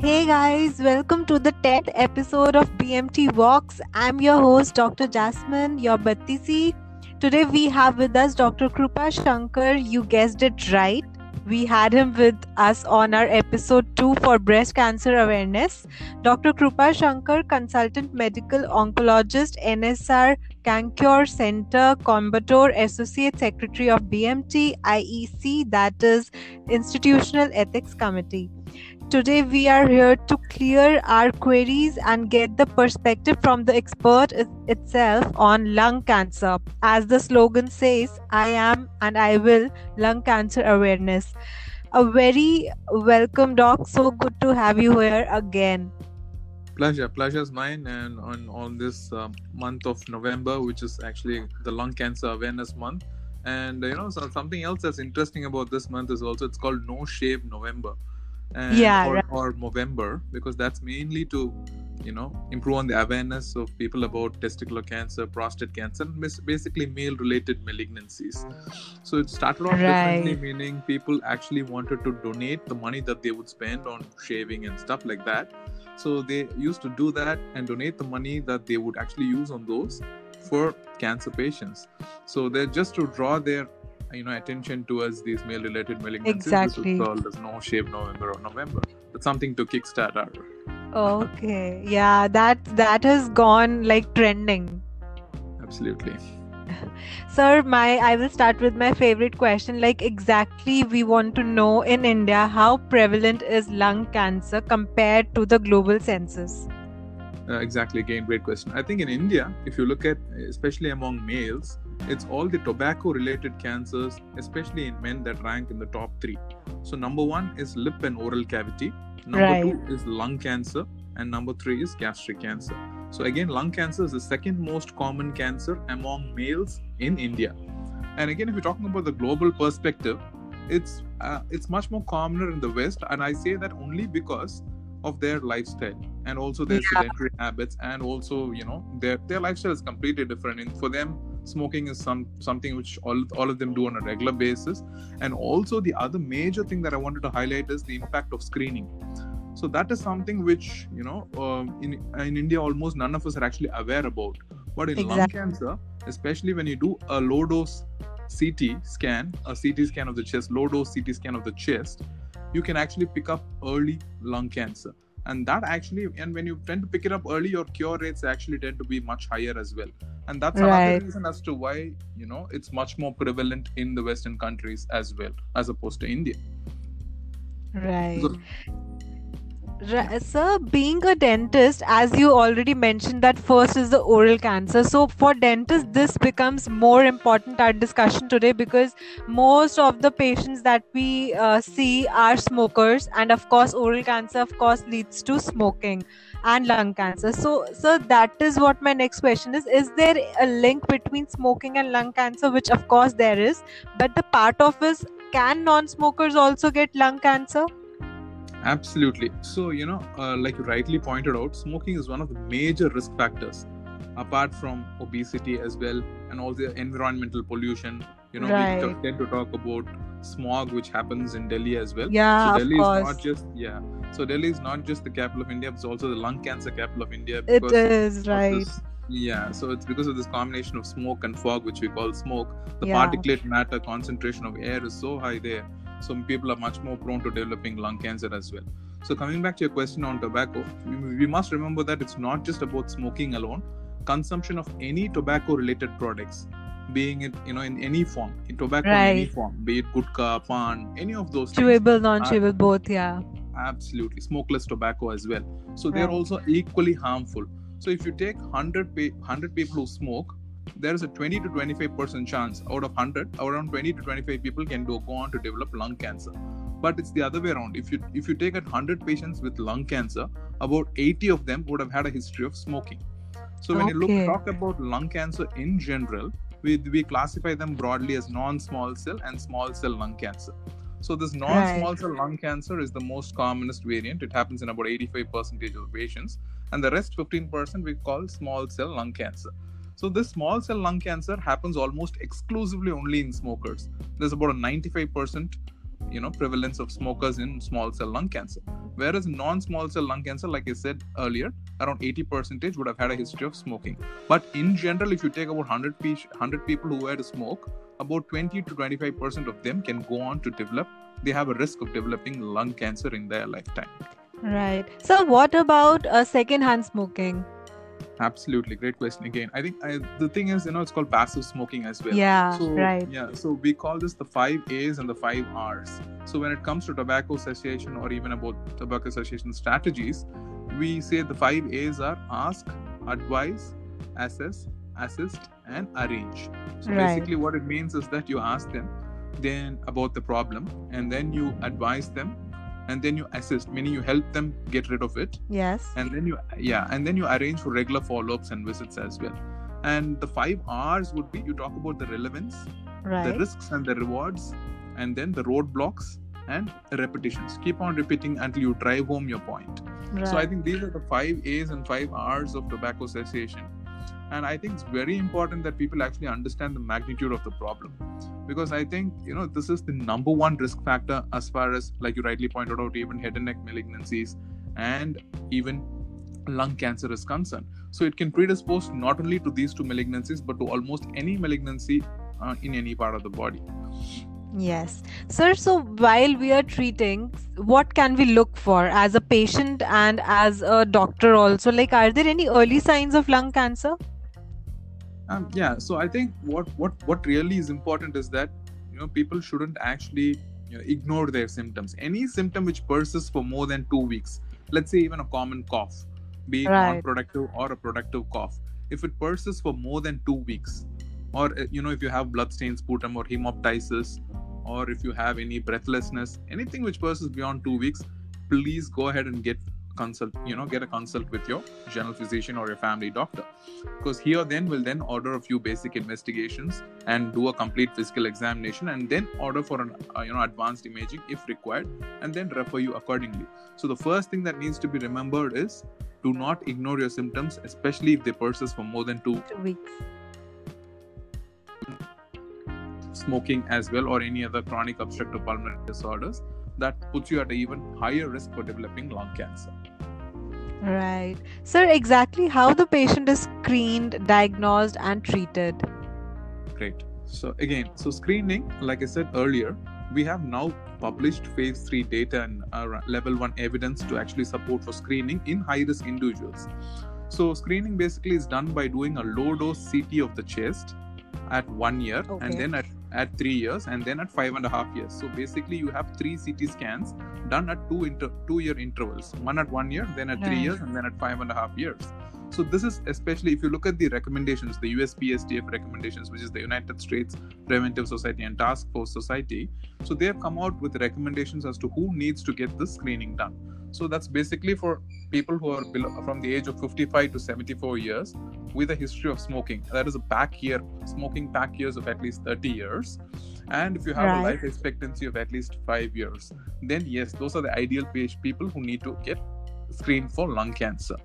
Hey guys, welcome to the 10th episode of BMT Vox. I'm your host, Dr. Jasmine Yobattisi. Today we have with us Dr. Krupa Shankar. You guessed it right. We had him with us on our episode 2 for breast cancer awareness. Dr. Krupa Shankar, consultant medical oncologist, NSR, Cancure Center, Coimbatore, associate secretary of BMT IEC, that is Institutional Ethics Committee. Today we are here to clear our queries and get the perspective from the expert itself on lung cancer. As the slogan says, I am and I will, lung cancer awareness. A very welcome, doc. So good to have you here again. Pleasure's mine. And on this month of November, which is actually the lung cancer awareness month. And so something else that's interesting about this month is also it's called No Shave November. Or Movember, because that's mainly to improve on the awareness of people about testicular cancer, prostate cancer, basically male related malignancies. So it started off differently, meaning people actually wanted to donate the money that they would spend on shaving and stuff like that. So they used to do that and donate the money that they would actually use on those for cancer patients. So they're just to draw their attention towards these male-related malignancies. Exactly. This is called as No Shave November or November. That's something to kickstart our. Okay, yeah, that has gone like trending. Absolutely. Sir, I will start with my favorite question. Like, exactly, we want to know in India how prevalent is lung cancer compared to the global census. Exactly, again, great question. I think in India, if you look at, especially among males, it's all the tobacco-related cancers, especially in men, that rank in the top 3. So number 1 is lip and oral cavity. Number 2 is lung cancer. And number 3 is gastric cancer. So again, lung cancer is the second most common cancer among males in India. And again, if you're talking about the global perspective, it's much more commoner in the West. And I say that only because of their lifestyle and also their sedentary habits, and also their lifestyle is completely different. And for them, smoking is something which all of them do on a regular basis. And also the other major thing that I wanted to highlight is the impact of screening. So that is something which in India almost none of us are actually aware about. But in lung cancer, especially when you do a low dose CT scan of the chest, low dose CT scan of the chest, you can actually pick up early lung cancer. And that actually, and when you tend to pick it up early, your cure rates actually tend to be much higher as well. And that's another reason as to why, it's much more prevalent in the Western countries as well, as opposed to India. Right. Sir, being a dentist, as you already mentioned, that first is the oral cancer. So for dentists, this becomes more important, our discussion today, because most of the patients that we see are smokers, and of course oral cancer leads to smoking and lung cancer. So sir, that is what my next question is there a link between smoking and lung cancer? Which of course there is, but the part of is, can non-smokers also get lung cancer? Absolutely. So, like you rightly pointed out, smoking is one of the major risk factors, apart from obesity as well, and all the environmental pollution. We tend to talk about smog, which happens in Delhi as well. Yeah, so Delhi is not just the capital of India, but it's also the lung cancer capital of India. It is, right. So it's because of this combination of smoke and fog, which we call smoke. The particulate matter concentration of air is so high there. Some people are much more prone to developing lung cancer as well. So coming back to your question on tobacco, we must remember that it's not just about smoking alone. Consumption of any tobacco-related products, being it, in any form, in tobacco in any form, be it gutka, pan, any of those things. Chewable, non-chewable, both, absolutely. Smokeless tobacco as well. So they're also equally harmful. So if you take 100 people who smoke, there is a 20 to 25% chance out of 100, around 20 to 25 people can go on to develop lung cancer. But it's the other way around. If you take 100 patients with lung cancer, about 80 of them would have had a history of smoking. So when you talk about lung cancer in general, we classify them broadly as non-small cell and small cell lung cancer. So this non-small cell lung cancer is the most commonest variant. It happens in about 85% of patients, and the rest 15% we call small cell lung cancer. So this small cell lung cancer happens almost exclusively only in smokers. There's about a 95% prevalence of smokers in small cell lung cancer. Whereas non-small cell lung cancer, like I said earlier, around 80% would have had a history of smoking. But in general, if you take about 100 people who had a smoke, about 20 to 25% of them can go on to develop. They have a risk of developing lung cancer in their lifetime. Right. So what about secondhand smoking? Absolutely. Great question again. I think the thing is, it's called passive smoking as well. Yeah, so, right. Yeah. So we call this the 5 A's and the 5 R's. So when it comes to tobacco cessation or even about tobacco cessation strategies, we say the 5 A's are ask, advise, assess, assist, and arrange. So basically what it means is that you ask them then about the problem, and then you advise them, and then you assist, meaning you help them get rid of it. Yes. And then you arrange for regular follow-ups and visits as well. And the 5 R's would be, you talk about the relevance, the risks and the rewards, and then the roadblocks and repetitions. Keep on repeating until you drive home your point. Right. So I think these are the 5 A's and 5 R's of tobacco cessation. And I think it's very important that people actually understand the magnitude of the problem, because I think, this is the number one risk factor as far as, like you rightly pointed out, even head and neck malignancies and even lung cancer is concerned. So it can predispose not only to these two malignancies, but to almost any malignancy in any part of the body. Yes. Sir, so while we are treating, what can we look for as a patient and as a doctor also? Like, are there any early signs of lung cancer? So I think what really is important is that, people shouldn't actually ignore their symptoms. Any symptom which persists for more than 2 weeks, let's say even a common cough, be it non-productive or a productive cough, if it persists for more than 2 weeks, or, if you have bloodstains, sputum, or hemoptysis, or if you have any breathlessness, anything which persists beyond 2 weeks, please go ahead and get a consult with your general physician or your family doctor, because here then will then order a few basic investigations and do a complete physical examination, and then order for an advanced imaging if required, and then refer you accordingly. So the first thing that needs to be remembered is, do not ignore your symptoms, especially if they persist for more than 2 weeks. Smoking as well, or any other chronic obstructive pulmonary disorders, that puts you at an even higher risk for developing lung cancer. Right. Sir, exactly how the patient is screened, diagnosed, and treated? Great. So again, screening, like I said earlier, we have now published phase 3 data and level 1 evidence to actually support for screening in high-risk individuals. So screening basically is done by doing a low-dose CT of the chest at 1 year, and then at 3 years, and then at 5.5 years. So basically you have 3 CT scans done at 2 year intervals, one at 1 year, then at 3 years, and then at 5.5 years. So this is especially, if you look at the recommendations, the USPSTF recommendations, which is the United States Preventive Society and Task Force Society. So they have come out with recommendations as to who needs to get this screening done. So that's basically for people who are from the age of 55 to 74 years with a history of smoking. That is a smoking pack years of at least 30 years. And if you have a life expectancy of at least 5 years, then yes, those are the ideal people who need to get screened for lung cancer.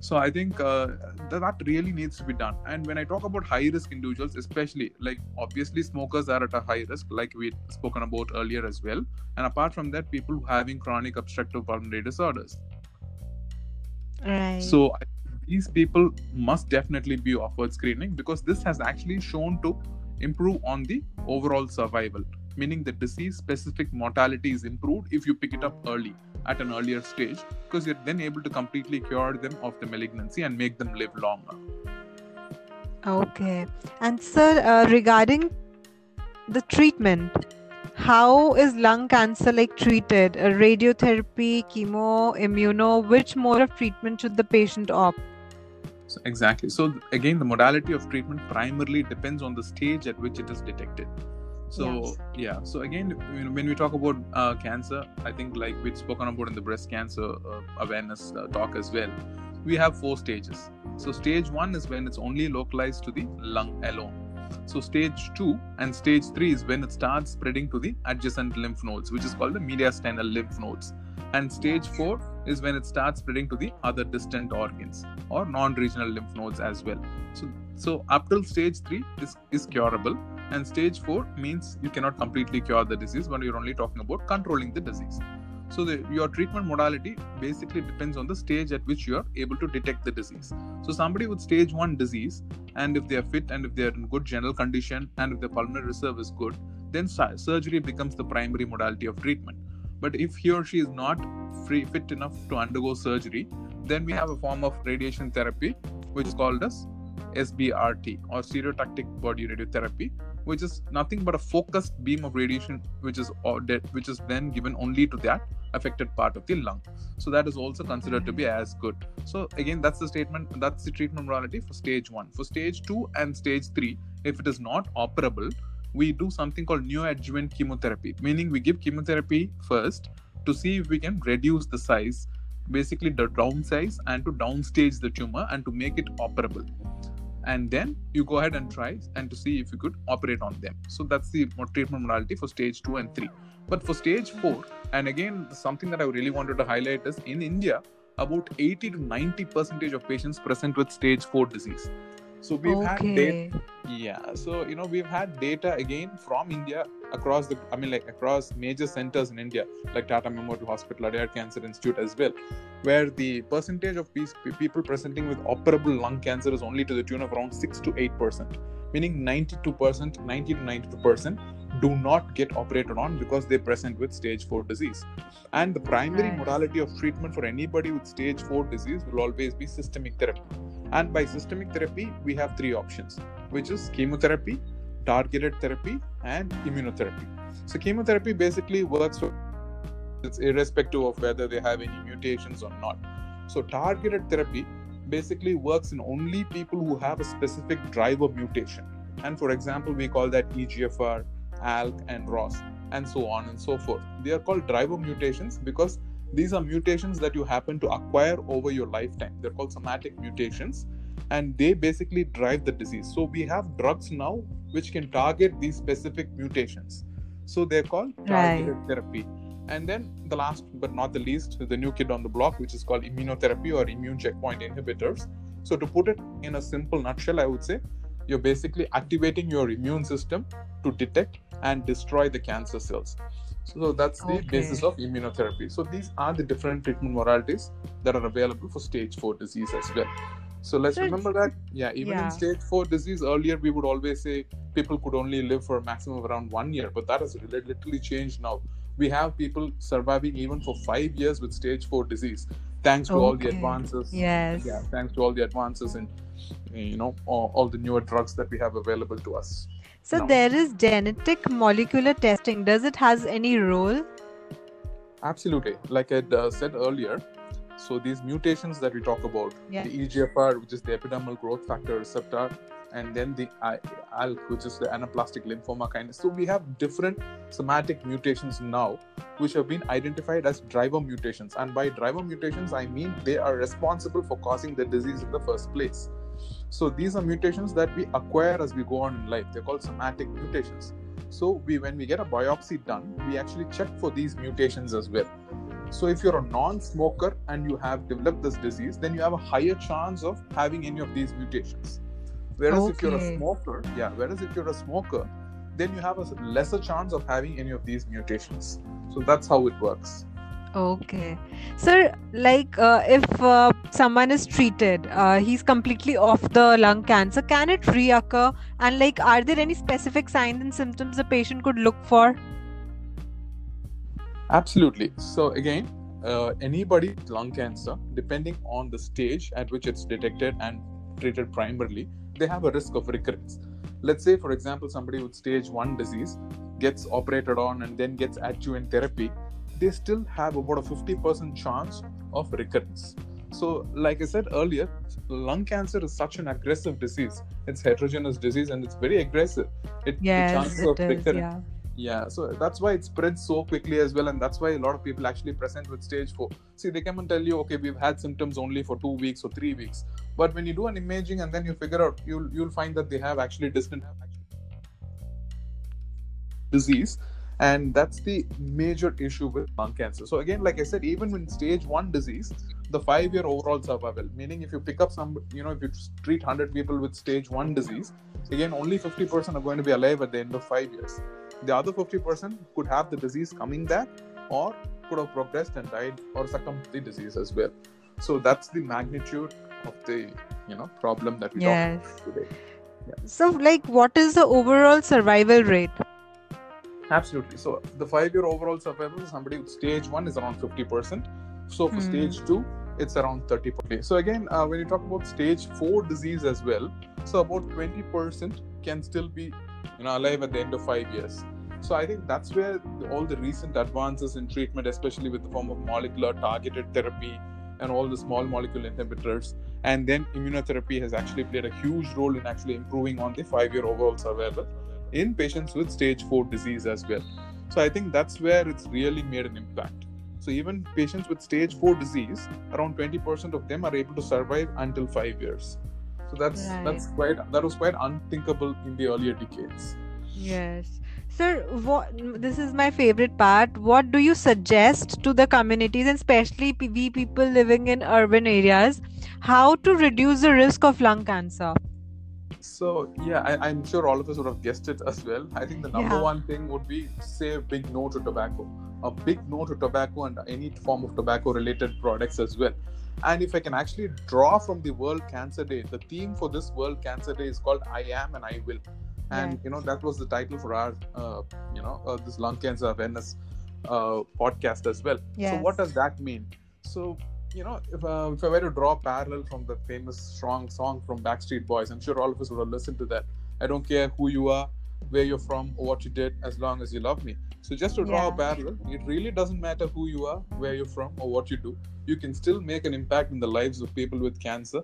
So I think that really needs to be done. And when I talk about high-risk individuals, especially, like obviously smokers are at a high risk, like we've spoken about earlier as well. And apart from that, people who are having chronic obstructive pulmonary disorders. Right. So these people must definitely be offered screening, because this has actually shown to improve on the overall survival, meaning the disease-specific mortality is improved if you pick it up early, at an earlier stage, because you're then able to completely cure them of the malignancy and make them live longer. Okay. And sir, regarding the treatment, how is lung cancer treated? Radiotherapy, chemo, immuno, which mode of treatment should the patient opt? So, exactly. So again, the modality of treatment primarily depends on the stage at which it is detected. So, yeah. So again, when we talk about cancer, I think like we've spoken about in the breast cancer awareness talk as well, we have 4 stages. So stage 1 is when it's only localized to the lung alone. So stage 2 and stage 3 is when it starts spreading to the adjacent lymph nodes, which is called the mediastinal lymph nodes. And stage 4 is when it starts spreading to the other distant organs or non-regional lymph nodes as well. So up till stage 3 is curable. And stage 4 means you cannot completely cure the disease, but you're only talking about controlling the disease. So your treatment modality basically depends on the stage at which you are able to detect the disease. So somebody with stage 1 disease, and if they are fit and if they are in good general condition and if their pulmonary reserve is good, then surgery becomes the primary modality of treatment. But if he or she is not fit enough to undergo surgery, then we have a form of radiation therapy which is called as SBRT or stereotactic body radiotherapy, which is nothing but a focused beam of radiation which is then given only to that affected part of the lung. So that is also considered to be as good. So again, that's the treatment modality for stage 1. For stage 2 and stage 3, if it is not operable, we do something called neoadjuvant chemotherapy, meaning we give chemotherapy first to see if we can reduce the size, basically the downsize, and to downstage the tumor and to make it operable. And then you go ahead and try and to see if you could operate on them. So that's the treatment modality for stage 2 and 3. But for stage 4, and again, something that I really wanted to highlight is in India, about 80% to 90% of patients present with stage 4 disease. So we've had data again from India across major centers in India, like Tata Memorial Hospital, United States Cancer Institute as well, where the percentage of people presenting with operable lung cancer is only to the tune of around 6 to 8%, meaning 90 to 92% do not get operated on because they present with stage 4 disease. And the primary modality of treatment for anybody with stage 4 disease will always be systemic therapy. And by systemic therapy, we have 3 options, which is chemotherapy, targeted therapy, and immunotherapy. So chemotherapy basically works for it's irrespective of whether they have any mutations or not. So targeted therapy basically works in only people who have a specific driver mutation. And for example, we call that EGFR, ALK, and ROS, and so on and so forth. They are called driver mutations because these are mutations that you happen to acquire over your lifetime. They're called somatic mutations, and they basically drive the disease. So we have drugs now which can target these specific mutations. So they're called targeted therapy. And then the last but not the least, the new kid on the block, which is called immunotherapy or immune checkpoint inhibitors. So to put it in a simple nutshell, I would say you're basically activating your immune system to detect and destroy the cancer cells. So that's the basis of immunotherapy. So these are the different treatment modalities that are available for stage 4 disease as well. So remember that, in stage 4 disease, earlier we would always say people could only live for a maximum of around 1 year, but that has literally changed now. We have people surviving even for 5 years with stage 4 disease, thanks to all the advances. Yes. Yeah, thanks to all the advances and all the newer drugs that we have available to us. So there is genetic molecular testing. Does it has any role? Absolutely. Like I said earlier, so these mutations that we talk about, the EGFR, which is the epidermal growth factor receptor, and then the ALK, which is the anaplastic lymphoma kinase. So we have different somatic mutations now, which have been identified as driver mutations. And by driver mutations, I mean they are responsible for causing the disease in the first place. So these are mutations that we acquire as we go on in life. They're called somatic mutations. So when we get a biopsy done, we actually check for these mutations as well. So if you're a non-smoker and you have developed this disease, then you have a higher chance of having any of these mutations. Whereas if you're a smoker, then you have a lesser chance of having any of these mutations. So that's how it works. Okay. Sir, if someone is treated, he's completely off the lung cancer, can it reoccur? And are there any specific signs and symptoms the patient could look for? Absolutely. So again, anybody with lung cancer, depending on the stage at which it's detected and treated primarily, they have a risk of recurrence. Let's say, for example, somebody with stage 1 disease gets operated on and then gets adjuvant therapy. They still have about a 50% chance of recurrence. So, like I said earlier, lung cancer is such an aggressive disease. It's a heterogeneous disease and it's very aggressive. The chances of recurrence. Yeah, so that's why it spreads so quickly as well, and that's why a lot of people actually present with stage 4. See, they come and tell you, okay, we've had symptoms only for 2 weeks or 3 weeks. But when you do an imaging and then you figure out, you'll find that they have actually distant disease. And that's the major issue with lung cancer. So again, like I said, even in stage 1 disease, the 5-year overall survival, meaning if you pick up some, if you treat 100 people with stage 1 disease, again, only 50% are going to be alive at the end of 5 years. The other 50% could have the disease coming back or could have progressed and died or succumbed to the disease as well. So that's the magnitude of the, problem that we talked about today. Yeah. So what is the overall survival rate? Absolutely. So the 5-year overall survival, somebody with stage 1 is around 50%. So for stage 2, it's around 30%. So again, when you talk about stage 4 disease as well, so about 20% can still be alive at the end of 5 years. So I think that's where all the recent advances in treatment, especially with the form of molecular targeted therapy and all the small molecule inhibitors, and then immunotherapy has actually played a huge role in actually improving on the 5-year overall survival in patients with stage 4 disease as well. So I think that's where it's really made an impact. So even patients with stage 4 disease, around 20% of them are able to survive until 5 years. So that was quite unthinkable in the earlier decades. Yes. Sir, this is my favorite part. What do you suggest to the communities, and especially we people living in urban areas, how to reduce the risk of lung cancer? So, I'm sure all of us would have guessed it as well. I think the number one thing would be say a big no to tobacco. A big no to tobacco and any form of tobacco-related products as well. And if I can actually draw from the World Cancer Day, the theme for this World Cancer Day is called I Am and I Will. And, that was the title for our, this lung cancer awareness podcast as well. Yes. So what does that mean? So, if I were to draw a parallel from the famous strong song from Backstreet Boys, I'm sure all of us would have listened to that. I don't care who you are, where you're from, or what you did, as long as you love me. So just to draw a parallel, it really doesn't matter who you are, where you're from, or what you do. You can still make an impact in the lives of people with cancer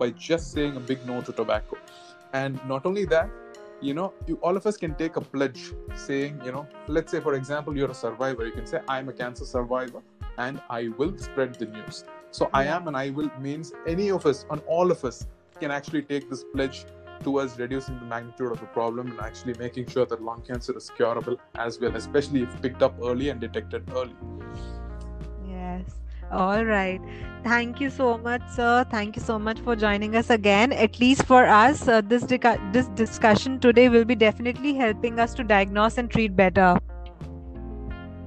by just saying a big no to tobacco. And not only that, all of us can take a pledge saying, let's say, for example, you're a survivor. You can say, I'm a cancer survivor and I will spread the news. So I am and I will means any of us and all of us can actually take this pledge towards reducing the magnitude of the problem and actually making sure that lung cancer is curable as well, especially if picked up early and detected early. Yes. All right. Thank you so much, sir. Thank you so much for joining us again. At least for us, this discussion today will be definitely helping us to diagnose and treat better.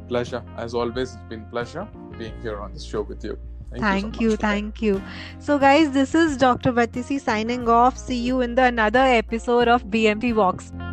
Pleasure. As always, it's been a pleasure being here on this show with you. Thank you so much. So guys, this is Dr. Yobattisi signing off. See you in another episode of BMT Vox.